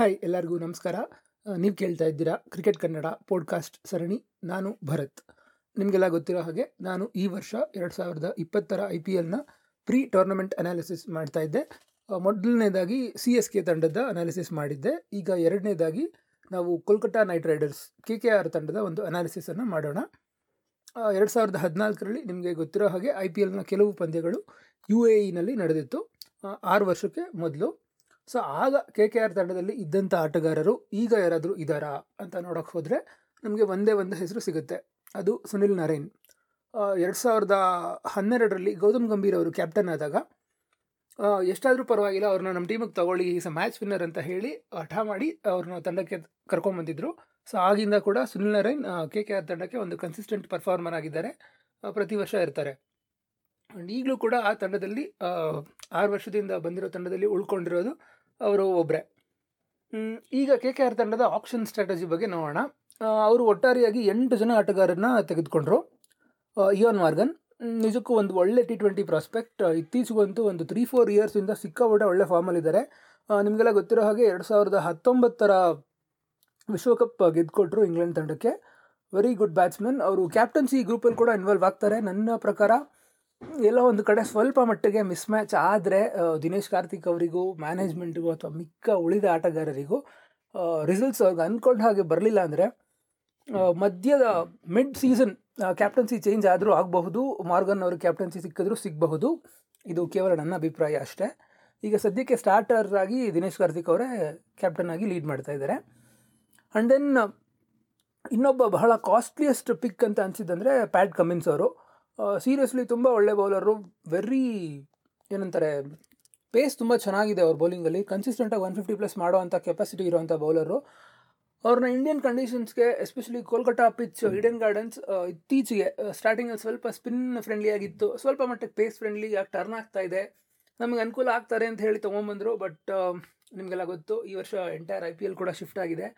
Hi, ಎಲ್ಲರಿಗೂ ನಮಸ್ಕಾರ. ನೀವು ಕೇಳ್ತಾ ಇದ್ದೀರಾ ಕ್ರಿಕೆಟ್ ಕನ್ನಡ ಪಾಡ್ಕಾಸ್ಟ್ ಸರಣಿ. ನಾನು ಭರತ್. ನಿಮಗೆಲ್ಲ ಗೊತ್ತಿರೋ ಹಾಗೆ ನಾನು ಈ ವರ್ಷ 2020 IPLನ ಪ್ರೀ ಟೂರ್ನಮೆಂಟ್ ಅನಾಲಿಸಿಸ್ ಮಾಡ್ತಾಯಿದ್ದೆ. ಮೊದಲನೇದಾಗಿ CSK ತಂಡದ ಅನಾಲಿಸಿಸ್ ಮಾಡಿದ್ದೆ. ಈಗ ಎರಡನೇದಾಗಿ ನಾವು ಕೋಲ್ಕತ್ತಾ ನೈಟ್ ರೈಡರ್ಸ್ KKR ತಂಡದ ಒಂದು ಅನಾಲಿಸಿಸನ್ನು ಮಾಡೋಣ. 2014 ನಿಮಗೆ ಗೊತ್ತಿರೋ ಹಾಗೆ IPLನ ಕೆಲವು ಪಂದ್ಯಗಳು UAEನಲ್ಲಿ ನಡೆದಿತ್ತು 6 ವರ್ಷಕ್ಕೆ ಮೊದಲು. ಸೊ ಆಗ KKR ತಂಡದಲ್ಲಿ ಇದ್ದಂಥ ಆಟಗಾರರು ಈಗ ಯಾರಾದರೂ ಇದ್ದಾರಾ ಅಂತ ನೋಡೋಕ್ಕೆ ಹೋದರೆ ನಮಗೆ ಒಂದೇ ಹೆಸರು ಸಿಗುತ್ತೆ, ಅದು ಸುನಿಲ್ ನರೇನ್. 2012 ಗೌತಮ್ ಗಂಭೀರ್ ಅವರು ಕ್ಯಾಪ್ಟನ್ ಆದಾಗ ಎಷ್ಟಾದರೂ ಪರವಾಗಿಲ್ಲ, ಅವ್ರನ್ನ ನಮ್ಮ ಟೀಮಿಗೆ ತಗೊಳ್ಳಿ, ಈಸ್ ಅ ಮ್ಯಾಚ್ ವಿನ್ನರ್ ಅಂತ ಹೇಳಿ ಹಠ ಮಾಡಿ ಅವ್ರನ್ನ ತಂಡಕ್ಕೆ ಕರ್ಕೊಂಡ್ಬಂದಿದ್ರು. ಸೊ ಆಗಿಂದ ಕೂಡ ಸುನಿಲ್ ನರೇನ್ KKR ತಂಡಕ್ಕೆ ಒಂದು ಕನ್ಸಿಸ್ಟೆಂಟ್ ಪರ್ಫಾರ್ಮರ್ ಆಗಿದ್ದಾರೆ, ಪ್ರತಿ ವರ್ಷ ಇರ್ತಾರೆ. ಆ್ಯಂಡ್ ಈಗಲೂ ಕೂಡ ಆ ತಂಡದಲ್ಲಿ 6 ವರ್ಷದಿಂದ ಬಂದಿರೋ ತಂಡದಲ್ಲಿ ಉಳ್ಕೊಂಡಿರೋದು ಅವರು ಒಬ್ಬರೇ. ಈಗ KKR ತಂಡದ ಆಕ್ಷನ್ ಸ್ಟ್ರಾಟಜಿ ಬಗ್ಗೆ ನೋಡೋಣ. ಅವರು ಒಟ್ಟಾರೆಯಾಗಿ 8 ಜನ ಆಟಗಾರರನ್ನ ತೆಗೆದುಕೊಂಡ್ರು. ಇಯಾನ್ ಮಾರ್ಗನ್ ನಿಜಕ್ಕೂ ಒಂದು ಒಳ್ಳೆ T20 ಪ್ರಾಸ್ಪೆಕ್ಟ್. ಇತ್ತೀಚೆಗಂತೂ ಒಂದು 3-4 ಇಯರ್ಸಿಂದ ಸಿಕ್ಕಾಪಟ್ಟೆ ಒಳ್ಳೆ ಫಾರ್ಮಲ್ಲಿದ್ದಾರೆ. ನಿಮಗೆಲ್ಲ ಗೊತ್ತಿರೋ ಹಾಗೆ 2019 ವಿಶ್ವಕಪ್ ಗೆದ್ದುಕೊಟ್ರು ಇಂಗ್ಲೆಂಡ್ ತಂಡಕ್ಕೆ. Very good batsman. ಅವರು ಕ್ಯಾಪ್ಟನ್ಸಿ ಗ್ರೂಪಲ್ಲಿ ಕೂಡ ಇನ್ವಾಲ್ವ್ ಆಗ್ತಾರೆ. ನನ್ನ ಪ್ರಕಾರ ಎಲ್ಲೋ ಒಂದು ಕಡೆ ಸ್ವಲ್ಪ ಮಟ್ಟಿಗೆ ಮಿಸ್ ಮ್ಯಾಚ್ ಆದರೆ ದಿನೇಶ್ ಕಾರ್ತಿಕ್ ಅವರಿಗೂ ಮ್ಯಾನೇಜ್ಮೆಂಟ್ಗೂ ಅಥವಾ ಮಿಕ್ಕ ಉಳಿದ ಆಟಗಾರರಿಗೂ ರಿಸಲ್ಟ್ಸ್ ಅವ್ರಿಗೆ ಅಂದ್ಕೊಂಡ ಹಾಗೆ ಬರಲಿಲ್ಲ ಅಂದರೆ ಮಧ್ಯದ ಮಿಡ್ ಸೀಸನ್ ಕ್ಯಾಪ್ಟನ್ಸಿ ಚೇಂಜ್ ಆದರೂ ಆಗಬಹುದು. ಮಾರ್ಗನ್ ಅವರು ಕ್ಯಾಪ್ಟನ್ಸಿ ಸಿಕ್ಕಿದ್ರೂ ಸಿಗಬಹುದು. ಇದು ಕೇವಲ ನನ್ನ ಅಭಿಪ್ರಾಯ ಅಷ್ಟೇ. ಈಗ ಸದ್ಯಕ್ಕೆ ಸ್ಟಾರ್ಟರ್ ಆಗಿ ದಿನೇಶ್ ಕಾರ್ತಿಕ್ ಅವರೇ ಕ್ಯಾಪ್ಟನ್ ಆಗಿ ಲೀಡ್ ಮಾಡ್ತಾ ಇದ್ದಾರೆ. ಆ್ಯಂಡ್ ದೆನ್ ಇನ್ನೊಬ್ಬ ಬಹಳ ಕಾಸ್ಟ್ಲಿಯೆಸ್ಟ್ ಪಿಕ್ ಅಂತ ಅನಿಸಿದ್ದಂದರೆ ಪ್ಯಾಟ್ ಕಮಿನ್ಸ್ ಅವರು. ಸೀರಿಯಸ್ಲಿ ತುಂಬ ಒಳ್ಳೆ ಬೌಲರು. ವೆರಿ ಏನಂತಾರೆ, ಪೇಸ್ ತುಂಬ ಚೆನ್ನಾಗಿದೆ ಅವ್ರ ಬೌಲಿಂಗಲ್ಲಿ. ಕನ್ಸಿಸ್ಟೆಂಟಾಗಿ 150+ ಮಾಡೋವಂಥ ಕೆಪಾಸಿಟಿ ಇರೋವಂಥ ಬೌಲರು. ಅವ್ರನ್ನ ಇಂಡಿಯನ್ ಕಂಡೀಷನ್ಸ್ಗೆ, especially Kolkata pitch, Eden Gardens ಇತ್ತೀಚೆಗೆ ಸ್ಟಾರ್ಟಿಂಗಲ್ಲಿ ಸ್ವಲ್ಪ ಸ್ಪಿನ್ ಫ್ರೆಂಡ್ಲಿಯಾಗಿತ್ತು, ಸ್ವಲ್ಪ ಮಟ್ಟಿಗೆ ಪೇಸ್ ಫ್ರೆಂಡ್ಲಿಯಾಗಿ ಟರ್ನ್ ಆಗ್ತಾ ಇದೆ, ನಮಗೆ ಅನುಕೂಲ ಆಗ್ತಾರೆ ಅಂತ ಹೇಳಿ ತೊಗೊಂಬಂದರು. ಬಟ್ ನಿಮಗೆಲ್ಲ ಗೊತ್ತು, ಈ ವರ್ಷ ಎಂಟೈರ್ IPL ಕೂಡ ಶಿಫ್ಟ್ ಆಗಿದೆ.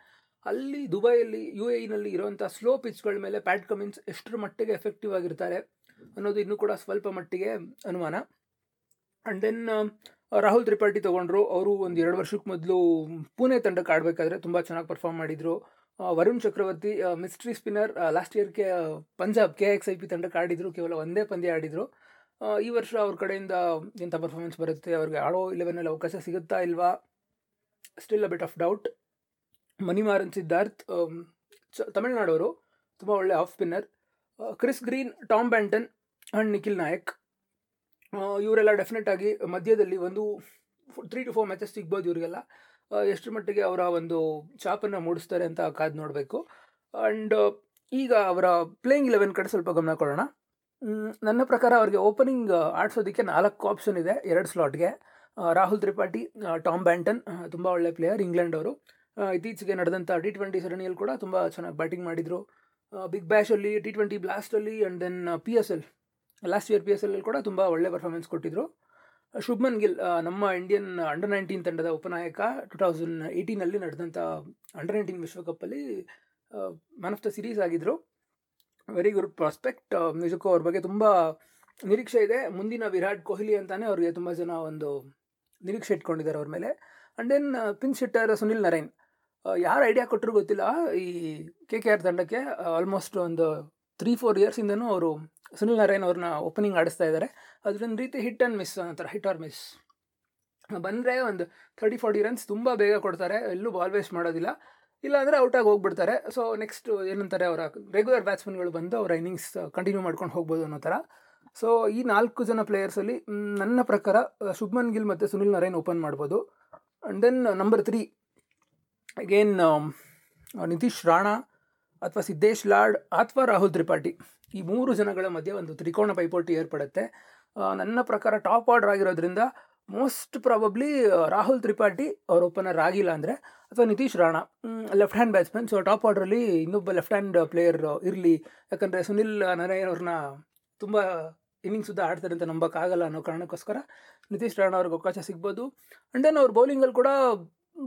ಅಲ್ಲಿ ದುಬೈಯಲ್ಲಿ UAEನಲ್ಲಿ ಇರೋವಂಥ ಸ್ಲೋ ಪಿಚ್ಗಳ ಮೇಲೆ ಪ್ಯಾಟ್ ಕಮಿನ್ಸ್ ಎಷ್ಟರ ಮಟ್ಟಿಗೆ ಎಫೆಕ್ಟಿವ್ ಆಗಿರ್ತಾರೆ ಅನ್ನೋದು ಇನ್ನೂ ಕೂಡ ಸ್ವಲ್ಪ ಮಟ್ಟಿಗೆ ಅನುಮಾನ. ಆ್ಯಂಡ್ ದೆನ್ ರಾಹುಲ್ ತ್ರಿಪಾಠಿ ತೊಗೊಂಡ್ರು. ಅವರು 2 ವರ್ಷಕ್ಕೆ ಮೊದಲು ಪುಣೆ ತಂಡಕ್ಕೆ ಆಡಬೇಕಾದ್ರೆ ತುಂಬ ಚೆನ್ನಾಗಿ ಪರ್ಫಾರ್ಮ್ ಮಾಡಿದರು. Varun Chakravarthy mystery spinner, last ಇಯರ್ಗೆ ಪಂಜಾಬ್ KXIP ತಂಡಕ್ಕೆ ಆಡಿದರು, ಕೇವಲ ಒಂದೇ ಪಂದ್ಯ ಆಡಿದರು. ಈ ವರ್ಷ ಅವ್ರ ಕಡೆಯಿಂದ ಎಂಥ ಪರ್ಫಾರ್ಮೆನ್ಸ್ ಬರುತ್ತೆ, ಅವ್ರಿಗೆ ಆಡೋ 11ನಲ್ಲಿ ಅವಕಾಶ ಸಿಗುತ್ತಾ ಇಲ್ವಾ, still a bit of doubt. Manimaran Siddharth ತಮಿಳ್ನಾಡವರು, ತುಂಬ ಒಳ್ಳೆ off spinner. Chris Green, Tom Banton and Nikhil Naik ಇವರೆಲ್ಲ ಡೆಫಿನೆಟ್ ಆಗಿ ಮಧ್ಯದಲ್ಲಿ ಒಂದು 3 to 4 ಮ್ಯಾಚಸ್ ಸಿಗ್ಬೋದು ಇವರಿಗೆಲ್ಲ. ಎಷ್ಟರ ಮಟ್ಟಿಗೆ ಅವರ ಒಂದು ಚಾಪನ್ನು ಮೂಡಿಸ್ತಾರೆ ಅಂತ ಕಾದು ನೋಡಬೇಕು. ಆ್ಯಂಡ್ ಈಗ ಅವರ ಪ್ಲೇಯಿಂಗ್ 11 ಕಡೆ ಸ್ವಲ್ಪ ಗಮನ ಕೊಡೋಣ. ನನ್ನ ಪ್ರಕಾರ ಅವರಿಗೆ ಓಪನಿಂಗ್ ಆಡಿಸೋದಕ್ಕೆ 4 ಆಪ್ಷನ್ ಇದೆ 2 ಸ್ಲಾಟ್ಗೆ. ರಾಹುಲ್ ತ್ರಿಪಾಠಿ, ಟಾಮ್ ಬ್ಯಾಂಟನ್ ತುಂಬ ಒಳ್ಳೆ ಪ್ಲೇಯರ್, ಇಂಗ್ಲೆಂಡ್ ಅವರು. ಇತ್ತೀಚೆಗೆ ನಡೆದಂಥ T20 ಸರಣಿಯಲ್ಲಿ ಕೂಡ ತುಂಬ ಚೆನ್ನಾಗಿ ಬ್ಯಾಟಿಂಗ್ ಮಾಡಿದರು. ಬಿಗ್ ಬ್ಯಾಶಲ್ಲಿ, T20 ಬ್ಲಾಸ್ಟಲ್ಲಿ, and then PSL last year PSLಲ್ಲಿ ಕೂಡ ತುಂಬ ಒಳ್ಳೆ ಪರ್ಫಾರ್ಮೆನ್ಸ್ ಕೊಟ್ಟಿದ್ದರು. ಶುಭ್ಮನ್ ಗಿಲ್, ನಮ್ಮ ಇಂಡಿಯನ್ ಅಂಡರ್ 19 ತಂಡದ ಉಪನಾಯಕ, 2018 ನಡೆದಂಥ ಅಂಡರ್ 19 ವಿಶ್ವಕಪ್ಪಲ್ಲಿ ಮ್ಯಾನ್ ಆಫ್ ದ ಸೀರೀಸ್ ಆಗಿದ್ದರು. Very good prospect. ನಿಜಕ್ಕೂ ಅವ್ರ ಬಗ್ಗೆ ತುಂಬ ನಿರೀಕ್ಷೆ ಇದೆ. ಮುಂದಿನ ವಿರಾಟ್ ಕೊಹ್ಲಿ ಅಂತಲೇ ಅವ್ರಿಗೆ ತುಂಬ ಜನ ಒಂದು ನಿರೀಕ್ಷೆ ಇಟ್ಕೊಂಡಿದ್ದಾರೆ ಅವ್ರ ಮೇಲೆ. And then pin sitter Sunil Narine, ಯಾರು ಐಡಿಯಾ ಕೊಟ್ಟರು ಗೊತ್ತಿಲ್ಲ, ಈ KKR ತಂಡಕ್ಕೆ ಆಲ್ಮೋಸ್ಟ್ ಒಂದು 3-4 ಇಯರ್ಸಿಂದನೂ ಅವರು ಸುನಿಲ್ ನರೇನ್ ಅವ್ರನ್ನ ಓಪನಿಂಗ್ ಆಡಿಸ್ತಾ ಇದ್ದಾರೆ. ಅದೊಂದು ರೀತಿ ಹಿಟ್ ಆ್ಯಂಡ್ ಮಿಸ್ ಅನ್ನೋ ಥರ, ಹಿಟ್ ಆರ್ ಮಿಸ್ ಬಂದರೆ ಒಂದು 30-40 ರನ್ಸ್ ತುಂಬ ಬೇಗ ಕೊಡ್ತಾರೆ, ಎಲ್ಲೂ ಬಾಲ್ ವೇಸ್ಟ್ ಮಾಡೋದಿಲ್ಲ, ಇಲ್ಲಾಂದರೆ ಔಟಾಗಿ ಹೋಗ್ಬಿಡ್ತಾರೆ. ಸೊ ನೆಕ್ಸ್ಟ್ ಏನಂತಾರೆ, ಅವರ ರೆಗ್ಯುಲರ್ ಬ್ಯಾಟ್ಸ್ಮನ್ಗಳು ಬಂದು ಅವರ ಇನ್ನಿಂಗ್ಸ್ ಕಂಟಿನ್ಯೂ ಮಾಡ್ಕೊಂಡು ಹೋಗ್ಬೋದು ಅನ್ನೋ ಥರ. ಸೊ ಈ 4 ಜನ ಪ್ಲೇಯರ್ಸಲ್ಲಿ ನನ್ನ ಪ್ರಕಾರ ಶುಭ್ಮನ್ ಗಿಲ್ ಮತ್ತು ಸುನಿಲ್ ನರೇನ್ ಓಪನ್ ಮಾಡ್ಬೋದು. And then number 3 again Nitish Rana ಅಥವಾ ಸಿದ್ದೇಶ್ ಲಾಡ್ ಅಥವಾ ರಾಹುಲ್ ತ್ರಿಪಾಠಿ. ಈ 3 ಜನಗಳ ಮಧ್ಯೆ ಒಂದು ತ್ರಿಕೋಣ ಪೈಪೋಟಿ ಏರ್ಪಡುತ್ತೆ. ನನ್ನ ಪ್ರಕಾರ ಟಾಪ್ ಆರ್ಡರ್ ಆಗಿರೋದ್ರಿಂದ ಮೋಸ್ಟ್ ಪ್ರಾಬಬ್ಲಿ ರಾಹುಲ್ ತ್ರಿಪಾಠಿ ಅವ್ರ ಓಪನರ್ ಆಗಿಲ್ಲ ಅಂದರೆ ಅಥವಾ Nitish Rana left hand batsman. So top ಆರ್ಡ್ರಲ್ಲಿ ಇನ್ನೊಬ್ಬ ಲೆಫ್ಟ್ ಹ್ಯಾಂಡ್ ಪ್ಲೇಯರ್ ಇರಲಿ, ಯಾಕಂದರೆ ಸುನಿಲ್ ನರೇನ್ ಅವ್ರನ್ನ ತುಂಬ ಇನ್ನಿಂಗ್ಸ್ ಸುದ್ದ ಆಡ್ತಾರೆ ಅಂತ ನಂಬೋಕ್ಕಾಗಲ್ಲ ಅನ್ನೋ ಕಾರಣಕ್ಕೋಸ್ಕರ ನಿತೀಶ್ ರಾಣಾ ಅವ್ರಿಗೆ ಅವಕಾಶ ಸಿಗ್ಬೋದು. ಆ್ಯಂಡ್ ದೆನ್ ಅವ್ರ ಬೌಲಿಂಗಲ್ಲಿ ಕೂಡ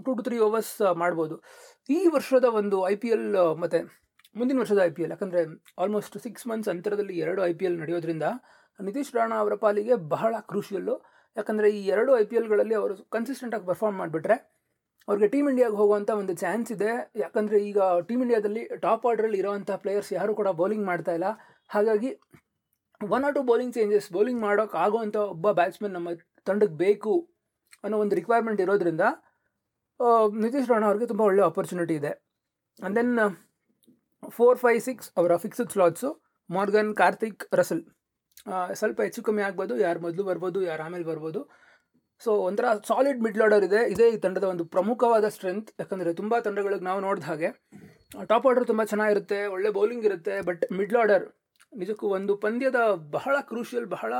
2 to 3 overs ಮಾಡ್ಬೋದು. ಈ ವರ್ಷದ ಒಂದು IPL ಮತ್ತು ಮುಂದಿನ ವರ್ಷದ IPL, ಯಾಕಂದರೆ ಆಲ್ಮೋಸ್ಟ್ 6 months ಅಂತರದಲ್ಲಿ 2 IPL ನಡೆಯೋದ್ರಿಂದ ನಿತೀಶ್ ರಾಣಾ ಅವರ ಪಾಲಿಗೆ ಬಹಳ ಕ್ರೂಷಿಯಲ್ಲು. ಯಾಕಂದರೆ ಈ 2 IPLಗಳಲ್ಲಿ ಅವರು ಕನ್ಸಿಸ್ಟೆಂಟಾಗಿ ಪರ್ಫಾರ್ಮ್ ಮಾಡಿಬಿಟ್ರೆ ಅವ್ರಿಗೆ ಟೀಮ್ ಇಂಡಿಯಾಗೆ ಹೋಗುವಂಥ ಒಂದು ಚಾನ್ಸ್ ಇದೆ. ಯಾಕಂದರೆ ಈಗ ಟೀಮ್ ಇಂಡಿಯಾದಲ್ಲಿ ಟಾಪ್ ಆರ್ಡ್ರಲ್ಲಿ ಇರೋವಂಥ ಪ್ಲೇಯರ್ಸ್ ಯಾರೂ ಕೂಡ ಬೌಲಿಂಗ್ ಮಾಡ್ತಾಯಿಲ್ಲ. ಹಾಗಾಗಿ 1 or 2 ಬೌಲಿಂಗ್ ಚೇಂಜಸ್, ಬೌಲಿಂಗ್ ಮಾಡೋಕ್ಕಾಗೋವಂಥ ಒಬ್ಬ ಬ್ಯಾಟ್ಸ್ಮನ್ ನಮ್ಮ ತಂಡಕ್ಕೆ ಬೇಕು ಅನ್ನೋ ಒಂದು ರಿಕ್ವೈರ್ಮೆಂಟ್ ಇರೋದ್ರಿಂದ ನಿತೀಶ್ ರಾಣಾ ಅವ್ರಿಗೆ ತುಂಬ ಒಳ್ಳೆಯ ಆಪರ್ಚುನಿಟಿ ಇದೆ. ಆ್ಯಂಡ್ ದೆನ್ 4, 5, 6 ಅವರ fixed slots Morgan, Karthik, Russell. ಸ್ವಲ್ಪ ಹೆಚ್ಚು ಕಮ್ಮಿ ಆಗ್ಬೋದು, ಯಾರು ಮೊದಲು ಬರ್ಬೋದು, ಯಾರು ಆಮೇಲೆ ಬರ್ಬೋದು. ಸೊ ಒಂಥರ ಸಾಲಿಡ್ ಮಿಡ್ ಆರ್ಡರ್ ಇದೆ. ಇದೇ ಈ ತಂಡದ ಒಂದು ಪ್ರಮುಖವಾದ ಸ್ಟ್ರೆಂತ್. ಯಾಕಂದರೆ ತುಂಬ ತಂಡಗಳಿಗೆ ನಾವು ನೋಡಿದ ಹಾಗೆ ಟಾಪ್ ಆರ್ಡರ್ ತುಂಬ ಚೆನ್ನಾಗಿರುತ್ತೆ, ಒಳ್ಳೆ ಬೌಲಿಂಗ್ ಇರುತ್ತೆ, ಬಟ್ ಮಿಡ್ಲ್ ಆರ್ಡರ್ ನಿಜಕ್ಕೂ ಒಂದು ಪಂದ್ಯದ ಬಹಳ ಕ್ರೂಷಿಯಲ್, ಬಹಳ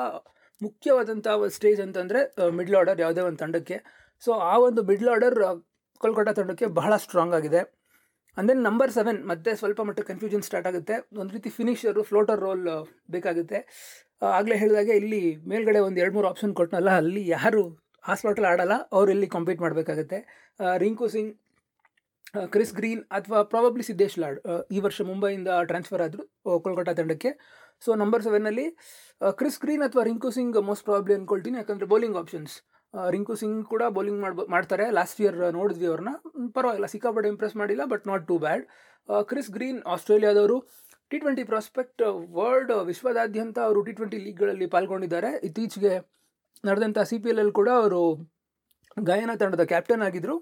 ಮುಖ್ಯವಾದಂಥ ಸ್ಟೇಜ್ ಅಂತಂದರೆ ಮಿಡ್ಲ್ ಆರ್ಡರ್ ಯಾವುದೇ ಒಂದು ತಂಡಕ್ಕೆ. ಸೊ ಆ ಒಂದು ಮಿಡ್ಲ್ ಆರ್ಡರ್ ಕೋಲ್ಕತ್ತಾ ತಂಡಕ್ಕೆ ಬಹಳ ಸ್ಟ್ರಾಂಗ್ ಆಗಿದೆ. ಆ್ಯಂಡ್ ದೆನ್ ನಂಬರ್ 7 ಮತ್ತೆ ಸ್ವಲ್ಪ ಮಟ್ಟಿಗೆ ಕನ್ಫ್ಯೂಷನ್ ಸ್ಟಾರ್ಟ್ ಆಗುತ್ತೆ. ಒಂದು ರೀತಿ ಫಿನಿಷರು, ಫ್ಲೋಟರ್ ರೋಲ್ ಬೇಕಾಗುತ್ತೆ. ಆಗಲೇ ಹೇಳಿದಾಗೆ ಇಲ್ಲಿ ಮೇಲ್ಗಡೆ ಒಂದು 2-3 ಆಪ್ಷನ್ ಕೊಟ್ಟನಲ್ಲ, ಅಲ್ಲಿ ಯಾರು ಆ ಸ್ಲಾಟಲ್ಲಿ ಆಡೋಲ್ಲ, ಅವ್ರು ಇಲ್ಲಿ ಕಾಂಪೀಟ್ ಮಾಡಬೇಕಾಗುತ್ತೆ. ರಿಂಕು ಸಿಂಗ್, ಕ್ರಿಸ್ ಗ್ರೀನ್ ಅಥವಾ ಪ್ರಾಬಬ್ಲಿ ಸಿದ್ದೇಶ್ ಲಾಡ್, ಈ ವರ್ಷ ಮುಂಬೈಯಿಂದ ಟ್ರಾನ್ಸ್ಫರ್ ಆದರು ಕೋಲ್ಕತ್ತಾ ತಂಡಕ್ಕೆ. ಸೊ ನಂಬರ್ 7 ಕ್ರಿಸ್ ಗ್ರೀನ್ ಅಥವಾ ರಿಂಕು ಸಿಂಗ್ ಮೋಸ್ಟ್ ಪ್ರಾಬಬ್ಲಿ ಅಂದ್ಕೊಳ್ತೀನಿ. ಯಾಕಂದರೆ ಬೌಲಿಂಗ್ ಆಪ್ಷನ್ಸ್ ರಿಂಕು ಸಿಂಗ್ ಕೂಡ ಬೌಲಿಂಗ್ ಮಾಡ್ತಾರೆ. ಲಾಸ್ಟ್ ಇಯರ್ ನೋಡಿದ್ವಿ ಅವ್ರನ್ನ, ಪರವಾಗಿಲ್ಲ, ಸಿಕ್ಕಾಪಟ್ಟೆ ಇಂಪ್ರೆಸ್ ಮಾಡಿಲ್ಲ, but not too bad. Chris Green ಆಸ್ಟ್ರೇಲಿಯಾದವರು, T20 ಪ್ರಾಸ್ಪೆಕ್ಟ್, ವರ್ಲ್ಡ್, ವಿಶ್ವದಾದ್ಯಂತ ಅವರು T20 ಲೀಗ್ಗಳಲ್ಲಿ ಪಾಲ್ಗೊಂಡಿದ್ದಾರೆ. ಇತ್ತೀಚೆಗೆ ನಡೆದಂಥ CPL ಕೂಡ ಅವರು ಗಾಯನ ತಂಡದ ಕ್ಯಾಪ್ಟನ್ ಆಗಿದ್ದರು.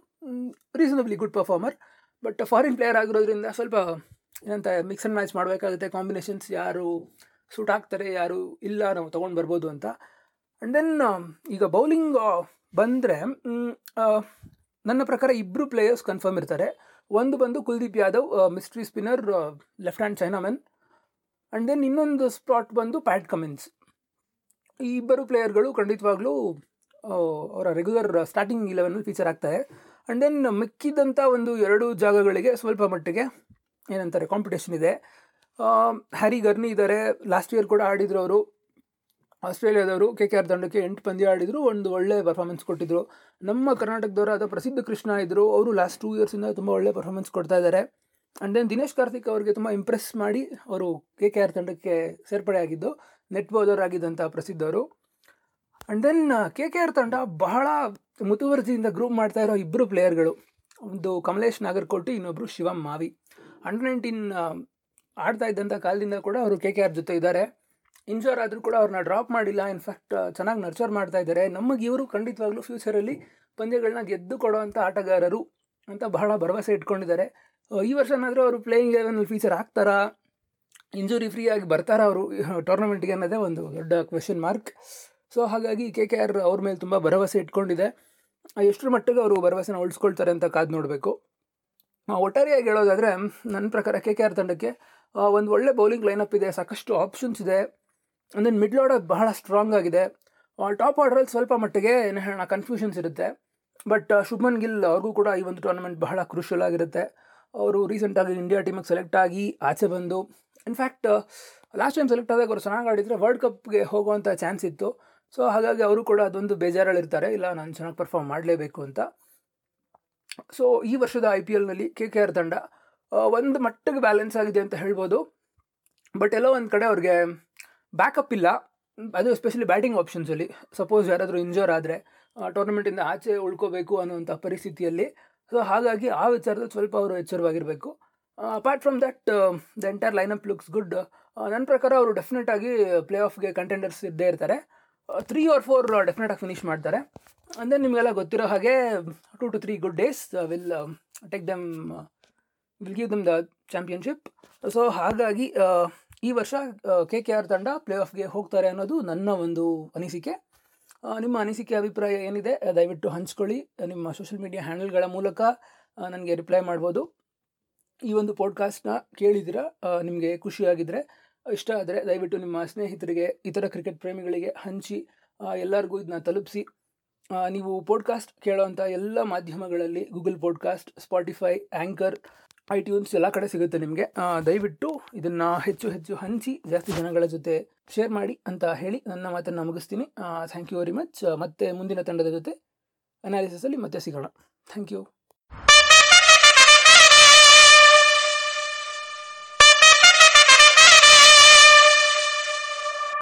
Reasonably good performer, but foreign player ಆಗಿರೋದ್ರಿಂದ ಸ್ವಲ್ಪ ಏನಂತ ಮಿಕ್ಸ್ ಆ್ಯಂಡ್ ಮ್ಯಾಚ್ ಮಾಡಬೇಕಾಗುತ್ತೆ. ಕಾಂಬಿನೇಷನ್ಸ್ ಯಾರು ಸೂಟ್ ಆಗ್ತಾರೆ, ಯಾರು ಇಲ್ಲ, ನಾವು ತೊಗೊಂಡು ಬರ್ಬೋದು ಅಂತ. ಆ್ಯಂಡ್ ದೆನ್ ಈಗ ಬೌಲಿಂಗ್ ಬಂದರೆ ನನ್ನ ಪ್ರಕಾರ ಇಬ್ಬರು ಪ್ಲೇಯರ್ಸ್ ಕನ್ಫರ್ಮ್ ಇರ್ತಾರೆ. ಒಂದು ಬಂದು Kuldeep Yadav, mystery spinner, left hand chinaman. And then ಇನ್ನೊಂದು ಸ್ಪಾಟ್ ಬಂದು ಪ್ಯಾಟ್ ಕಮಿನ್ಸ್. ಈ ಇಬ್ಬರು ಪ್ಲೇಯರ್ಗಳು ಖಂಡಿತವಾಗ್ಲೂ ಅವರ ರೆಗ್ಯುಲರ್ ಸ್ಟಾರ್ಟಿಂಗ್ 11 ಫೀಚರ್ ಆಗ್ತಾರೆ. ಆ್ಯಂಡ್ ದೆನ್ ಮಿಕ್ಕಿದಂಥ ಒಂದು 2 ಜಾಗಗಳಿಗೆ ಸ್ವಲ್ಪ ಮಟ್ಟಿಗೆ ಏನಂತಾರೆ ಕಾಂಪಿಟೇಷನ್ ಇದೆ. ಹ್ಯಾರಿ ಗರ್ನಿ ಇದ್ದಾರೆ, ಲಾಸ್ಟ್ ಇಯರ್ ಕೂಡ ಆಡಿದ್ರು ಅವರು. ಆಸ್ಟ್ರೇಲಿಯಾದವರು KKR ತಂಡಕ್ಕೆ 8 ಪಂದ್ಯ ಆಡಿದರು, ಒಂದು ಒಳ್ಳೆ ಪರ್ಫಾರ್ಮೆನ್ಸ್ ಕೊಟ್ಟಿದ್ದರು. ನಮ್ಮ ಕರ್ನಾಟಕದವರಾದ ಪ್ರಸಿದ್ಧ ಕೃಷ್ಣ ಇದ್ದರು, ಅವರು ಲಾಸ್ಟ್ 2 years ತುಂಬ ಒಳ್ಳೆ ಪರ್ಫಾರ್ಮೆನ್ಸ್ ಕೊಡ್ತಾ ಇದ್ದಾರೆ. ಆ್ಯಂಡ್ ದೆನ್ ದಿನೇಶ್ ಕಾರ್ತಿಕ್ ಅವರಿಗೆ ತುಂಬ ಇಂಪ್ರೆಸ್ ಮಾಡಿ ಅವರು KKR ತಂಡಕ್ಕೆ ಸೇರ್ಪಡೆ ಆಗಿದ್ದು, ನೆಟ್ ಬೌಲರ್ ಆಗಿದ್ದಂಥ ಪ್ರಸಿದ್ಧವರು. ಆ್ಯಂಡ್ ದೆನ್ KKR ತಂಡ ಬಹಳ ಮುತುವರ್ಜಿಯಿಂದ ಗ್ರೂಪ್ ಮಾಡ್ತಾ ಇರೋ ಇಬ್ಬರು ಪ್ಲೇಯರ್ಗಳು, ಒಂದು ಕಮಲೇಶ್ ನಾಗರ್ಕೋಟಿ, ಇನ್ನೊಬ್ಬರು ಶಿವಂ ಮಾವಿ. ಅಂಡರ್ 19 ಆಡ್ತಾ ಇದ್ದಂಥ ಕಾಲದಿಂದ ಕೂಡ ಅವರು KKR ಜೊತೆ ಇದ್ದಾರೆ. ಇಂಜೋರ್ ಆದರೂ ಕೂಡ ಅವ್ರನ್ನ ಡ್ರಾಪ್ ಮಾಡಿಲ್ಲ, ಇನ್ಫ್ಯಾಕ್ಟ್ ಚೆನ್ನಾಗಿ ನರ್ಚರ್ ಮಾಡ್ತಾ ಇದ್ದಾರೆ. ನಮಗೆ ಇವರು ಖಂಡಿತವಾಗ್ಲೂ ಫ್ಯೂಚರಲ್ಲಿ ಪಂದ್ಯಗಳನ್ನ ಗೆದ್ದು ಕೊಡುವಂಥ ಆಟಗಾರರು ಅಂತ ಬಹಳ ಭರವಸೆ ಇಟ್ಕೊಂಡಿದ್ದಾರೆ. ಈ ವರ್ಷನಾದರೂ ಅವರು ಪ್ಲೇಯಿಂಗ್ 11 ಫೀಚರ್ ಆಗ್ತಾರಾ, ಇಂಜುರಿ ಫ್ರೀ ಆಗಿ ಬರ್ತಾರಾ ಅವರು ಟೂರ್ನಮೆಂಟ್ಗೆ ಅನ್ನೋದೇ ಒಂದು ದೊಡ್ಡ ಕ್ವೆಶನ್ ಮಾರ್ಕ್. ಸೊ ಹಾಗಾಗಿ KKR ಅವ್ರ ಮೇಲೆ ತುಂಬ ಭರವಸೆ ಇಟ್ಕೊಂಡಿದೆ. ಎಷ್ಟರ ಮಟ್ಟಿಗೆ ಅವರು ಭರವಸೆನ ಉಳಿಸ್ಕೊಳ್ತಾರೆ ಅಂತ ಕಾದು ನೋಡಬೇಕು. ಒಟ್ಟಾರೆಯಾಗಿ ಹೇಳೋದಾದರೆ ನನ್ನ ಪ್ರಕಾರ KKR ತಂಡಕ್ಕೆ ಒಂದು ಒಳ್ಳೆ ಬೌಲಿಂಗ್ ಲೈನಪ್ ಇದೆ, ಸಾಕಷ್ಟು ಆಪ್ಷನ್ಸ್ ಇದೆ. ಆ್ಯಂಡ್ ದೆನ್ ಮಿಡ್ಲ್ ಆರ್ಡರ್ ಬಹಳ ಸ್ಟ್ರಾಂಗ್ ಆಗಿದೆ. ಟಾಪ್ ಆರ್ಡ್ರಲ್ಲಿ ಸ್ವಲ್ಪ ಮಟ್ಟಿಗೆ ಏನು ಹೇಳೋಣ ಕನ್ಫ್ಯೂಷನ್ಸ್ ಇರುತ್ತೆ, ಬಟ್ ಶುಭ್ಮನ್ ಗಿಲ್ ಅವ್ರಿಗೂ ಕೂಡ ಈ ಒಂದು ಟೂರ್ನಮೆಂಟ್ ಬಹಳ ಕ್ರೂಷಿಯಲ್ ಆಗಿರುತ್ತೆ. ಅವರು ರೀಸೆಂಟಾಗಿ ಇಂಡಿಯಾ ಟೀಮಿಗೆ ಸೆಲೆಕ್ಟ್ ಆಗಿ ಆಚೆ ಬಂದು, ಇನ್ಫ್ಯಾಕ್ಟ್ ಲಾಸ್ಟ್ ಟೈಮ್ ಸೆಲೆಕ್ಟ್ ಆದಾಗ ಅವ್ರು ಚೆನ್ನಾಗಿ ಆಡಿದರೆ ವರ್ಲ್ಡ್ ಕಪ್ಗೆ ಹೋಗುವಂಥ ಚಾನ್ಸ್ ಇತ್ತು. ಸೊ ಹಾಗಾಗಿ ಅವರು ಕೂಡ ಅದೊಂದು ಬೇಜಾರಲ್ಲಿರ್ತಾರೆ, ಇಲ್ಲ ನಾನು ಚೆನ್ನಾಗಿ ಪರ್ಫಾರ್ಮ್ ಮಾಡಲೇಬೇಕು ಅಂತ. ಸೊ ಈ ವರ್ಷದ IPLನಲ್ಲಿ KKR ತಂಡ ಒಂದು ಮಟ್ಟಿಗೆ ಬ್ಯಾಲೆನ್ಸ್ ಆಗಿದೆ ಅಂತ ಹೇಳ್ಬೋದು, ಬಟ್ ಎಲ್ಲೋ ಒಂದು ಕಡೆ ಅವ್ರಿಗೆ ಬ್ಯಾಕಪ್ ಇಲ್ಲ, ಅದು ಎಸ್ಪೆಷಲಿ ಬ್ಯಾಟಿಂಗ್ ಆಪ್ಷನ್ಸಲ್ಲಿ. ಸಪೋಸ್ ಯಾರಾದರೂ ಇಂಜೋರ್ ಆದರೆ ಟೂರ್ನಮೆಂಟಿಂದ ಆಚೆ ಉಳ್ಕೋಬೇಕು ಅನ್ನೋಂಥ ಪರಿಸ್ಥಿತಿಯಲ್ಲಿ, ಸೊ ಹಾಗಾಗಿ ಆ ವಿಚಾರದಲ್ಲಿ ಸ್ವಲ್ಪ ಅವರು ಎಚ್ಚರವಾಗಿರಬೇಕು. Apart from that the entire lineup looks good. ನನ್ನ ಪ್ರಕಾರ ಅವರು ಡೆಫಿನೆಟ್ ಆಗಿ ಪ್ಲೇ ಆಫ್ಗೆ ಕಂಟೆಂಡರ್ಸ್ ಇದ್ದೇ ಇರ್ತಾರೆ. 3 or 4 ಡೆಫಿನೆಟಾಗಿ ಫಿನಿಷ್ ಮಾಡ್ತಾರೆ. ಅಂದರೆ ನಿಮಗೆಲ್ಲ ಗೊತ್ತಿರೋ ಹಾಗೆ 2 to 3 good days will take them, will give them the championship. So ಹಾಗಾಗಿ ಈ ವರ್ಷ KKR ತಂಡ ಪ್ಲೇ ಆಫ್ಗೆ ಹೋಗ್ತಾರೆ ಅನ್ನೋದು ನನ್ನ ಒಂದು ಅನಿಸಿಕೆ. ನಿಮ್ಮ ಅನಿಸಿಕೆ, ಅಭಿಪ್ರಾಯ ಏನಿದೆ ದಯವಿಟ್ಟು ಹಂಚ್ಕೊಳ್ಳಿ. ನಿಮ್ಮ ಸೋಷಿಯಲ್ ಮೀಡಿಯಾ ಹ್ಯಾಂಡಲ್ಗಳ ಮೂಲಕ ನನಗೆ ರಿಪ್ಲೈ ಮಾಡ್ಬೋದು. ಈ ಒಂದು ಪಾಡ್ಕಾಸ್ಟ್ನ ಕೇಳಿದ್ದೀರಾ, ನಿಮಗೆ ಖುಷಿಯಾಗಿದ್ದರೆ, ಇಷ್ಟ ಆದರೆ ದಯವಿಟ್ಟು ನಿಮ್ಮ ಸ್ನೇಹಿತರಿಗೆ, ಇತರ ಕ್ರಿಕೆಟ್ ಪ್ರೇಮಿಗಳಿಗೆ ಹಂಚಿ, ಎಲ್ಲರಿಗೂ ಇದನ್ನ ತಲುಪಿಸಿ. ನೀವು ಪಾಡ್ಕಾಸ್ಟ್ ಕೇಳೋವಂಥ ಎಲ್ಲ ಮಾಧ್ಯಮಗಳಲ್ಲಿ Google podcast, Spotify, anchor, iTunes ಎಲ್ಲ ಕಡೆ ಸಿಗುತ್ತೆ ನಿಮಗೆ. ದಯವಿಟ್ಟು ಇದನ್ನು ಹೆಚ್ಚು ಹೆಚ್ಚು ಹಂಚಿ, ಜಾಸ್ತಿ ಜನಗಳ ಜೊತೆ ಶೇರ್ ಮಾಡಿ ಅಂತ ಹೇಳಿ ನನ್ನ ಮಾತನ್ನು ಮುಗಿಸ್ತೀನಿ. Thank you very much. ಮತ್ತೆ ಮುಂದಿನ ತಂಡದ ಜೊತೆ ಅನಾಲಿಸಿಸಲ್ಲಿ ಮತ್ತೆ ಸಿಗೋಣ. Thank you.